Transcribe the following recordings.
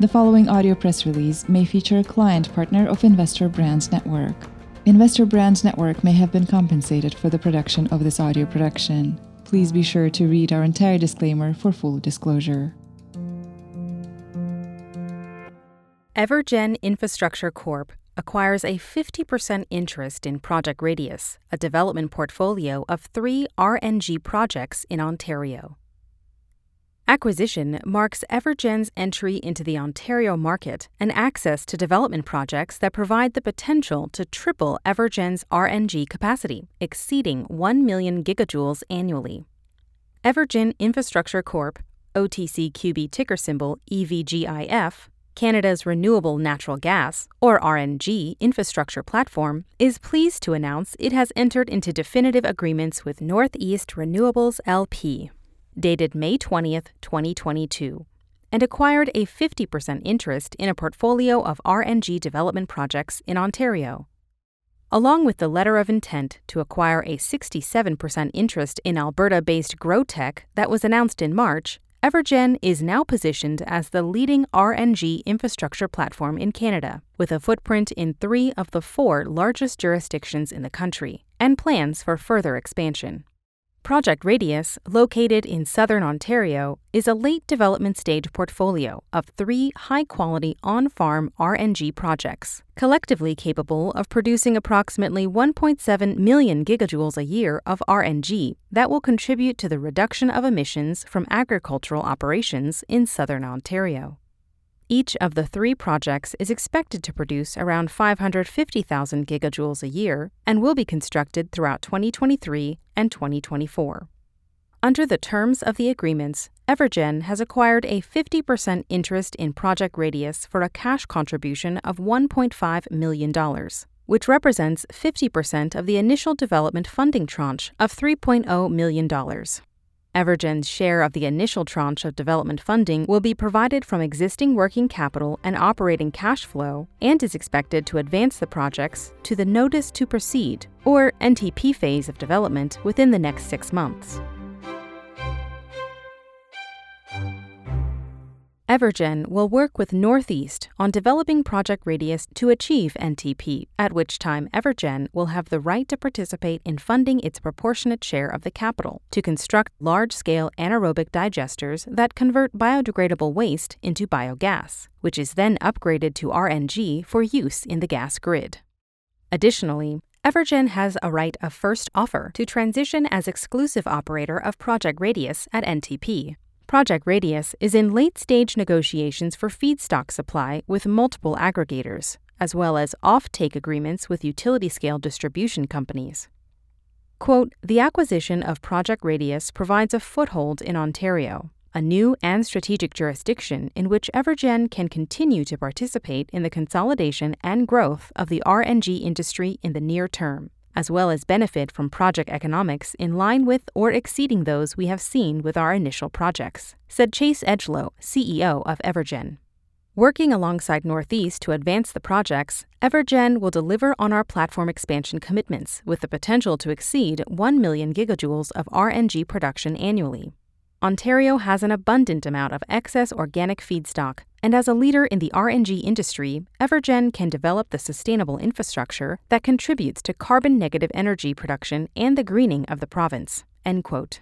The following audio press release may feature a client partner of Investor Brand Network. Investor Brand Network may have been compensated for the production of this audio production. Please be sure to read our entire disclaimer for full disclosure. EverGen Infrastructure Corp. acquires a 50% interest in Project Radius, a development portfolio of 3 RNG projects in Ontario. Acquisition marks EverGen's entry into the Ontario market and access to development projects that provide the potential to triple EverGen's RNG capacity, exceeding 1 million gigajoules annually. EverGen Infrastructure Corp., OTCQB ticker symbol EVGIF, Canada's renewable natural gas, or RNG, infrastructure platform, is pleased to announce it has entered into definitive agreements with Northeast Renewables LP, dated May 20, 2022, and acquired a 50% interest in a portfolio of RNG development projects in Ontario. Along with the letter of intent to acquire a 67% interest in Alberta-based GrowTech that was announced in March, EverGen is now positioned as the leading RNG infrastructure platform in Canada, with a footprint in 3 of the 4 largest jurisdictions in the country, and plans for further expansion. Project Radius, located in southern Ontario, is a late development stage portfolio of 3 high-quality on-farm RNG projects, collectively capable of producing approximately 1.7 million gigajoules a year of RNG that will contribute to the reduction of emissions from agricultural operations in southern Ontario. Each of the 3 projects is expected to produce around 550,000 gigajoules a year and will be constructed throughout 2023 and 2024. Under the terms of the agreements, EverGen has acquired a 50% interest in Project Radius for a cash contribution of $1.5 million, which represents 50% of the initial development funding tranche of $3.0 million. EverGen's share of the initial tranche of development funding will be provided from existing working capital and operating cash flow and is expected to advance the projects to the Notice to Proceed, or NTP phase of development within the next 6 months. EverGen will work with Northeast on developing Project Radius to achieve NTP, at which time EverGen will have the right to participate in funding its proportionate share of the capital to construct large-scale anaerobic digesters that convert biodegradable waste into biogas, which is then upgraded to RNG for use in the gas grid. Additionally, EverGen has a right of first offer to transition as exclusive operator of Project Radius at NTP. Project Radius is in late-stage negotiations for feedstock supply with multiple aggregators, as well as off-take agreements with utility-scale distribution companies. Quote, "The acquisition of Project Radius provides a foothold in Ontario, a new and strategic jurisdiction in which EverGen can continue to participate in the consolidation and growth of the RNG industry in the near term, as well as benefit from project economics in line with or exceeding those we have seen with our initial projects," said Chase Edgelow, CEO of EverGen. Working alongside Northeast to advance the projects, EverGen will deliver on our platform expansion commitments with the potential to exceed 1 million gigajoules of RNG production annually. Ontario has an abundant amount of excess organic feedstock, and as a leader in the RNG industry, EverGen can develop the sustainable infrastructure that contributes to carbon-negative energy production and the greening of the province," end quote.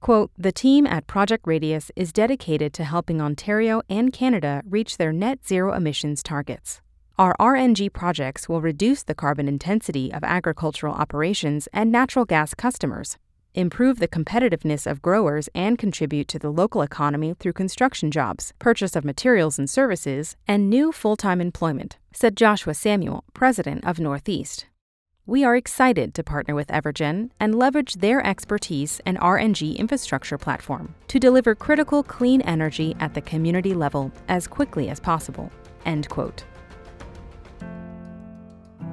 Quote, "The team at Project Radius is dedicated to helping Ontario and Canada reach their net-zero emissions targets. Our RNG projects will reduce the carbon intensity of agricultural operations and natural gas customers, improve the competitiveness of growers and contribute to the local economy through construction jobs, purchase of materials and services, and new full-time employment," said Joshua Samuel, president of Northeast. We are excited to partner with EverGen and leverage their expertise and RNG infrastructure platform to deliver critical clean energy at the community level as quickly as possible." End quote.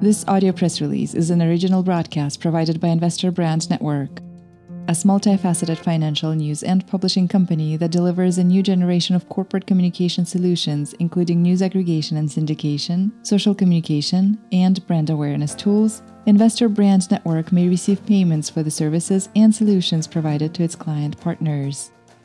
This audio press release is an original broadcast provided by Investor Brand Network, a multifaceted financial news and publishing company that delivers a new generation of corporate communication solutions, including news aggregation and syndication, social communication, and brand awareness tools. Investor Brand Network may receive payments for the services and solutions provided to its client partners.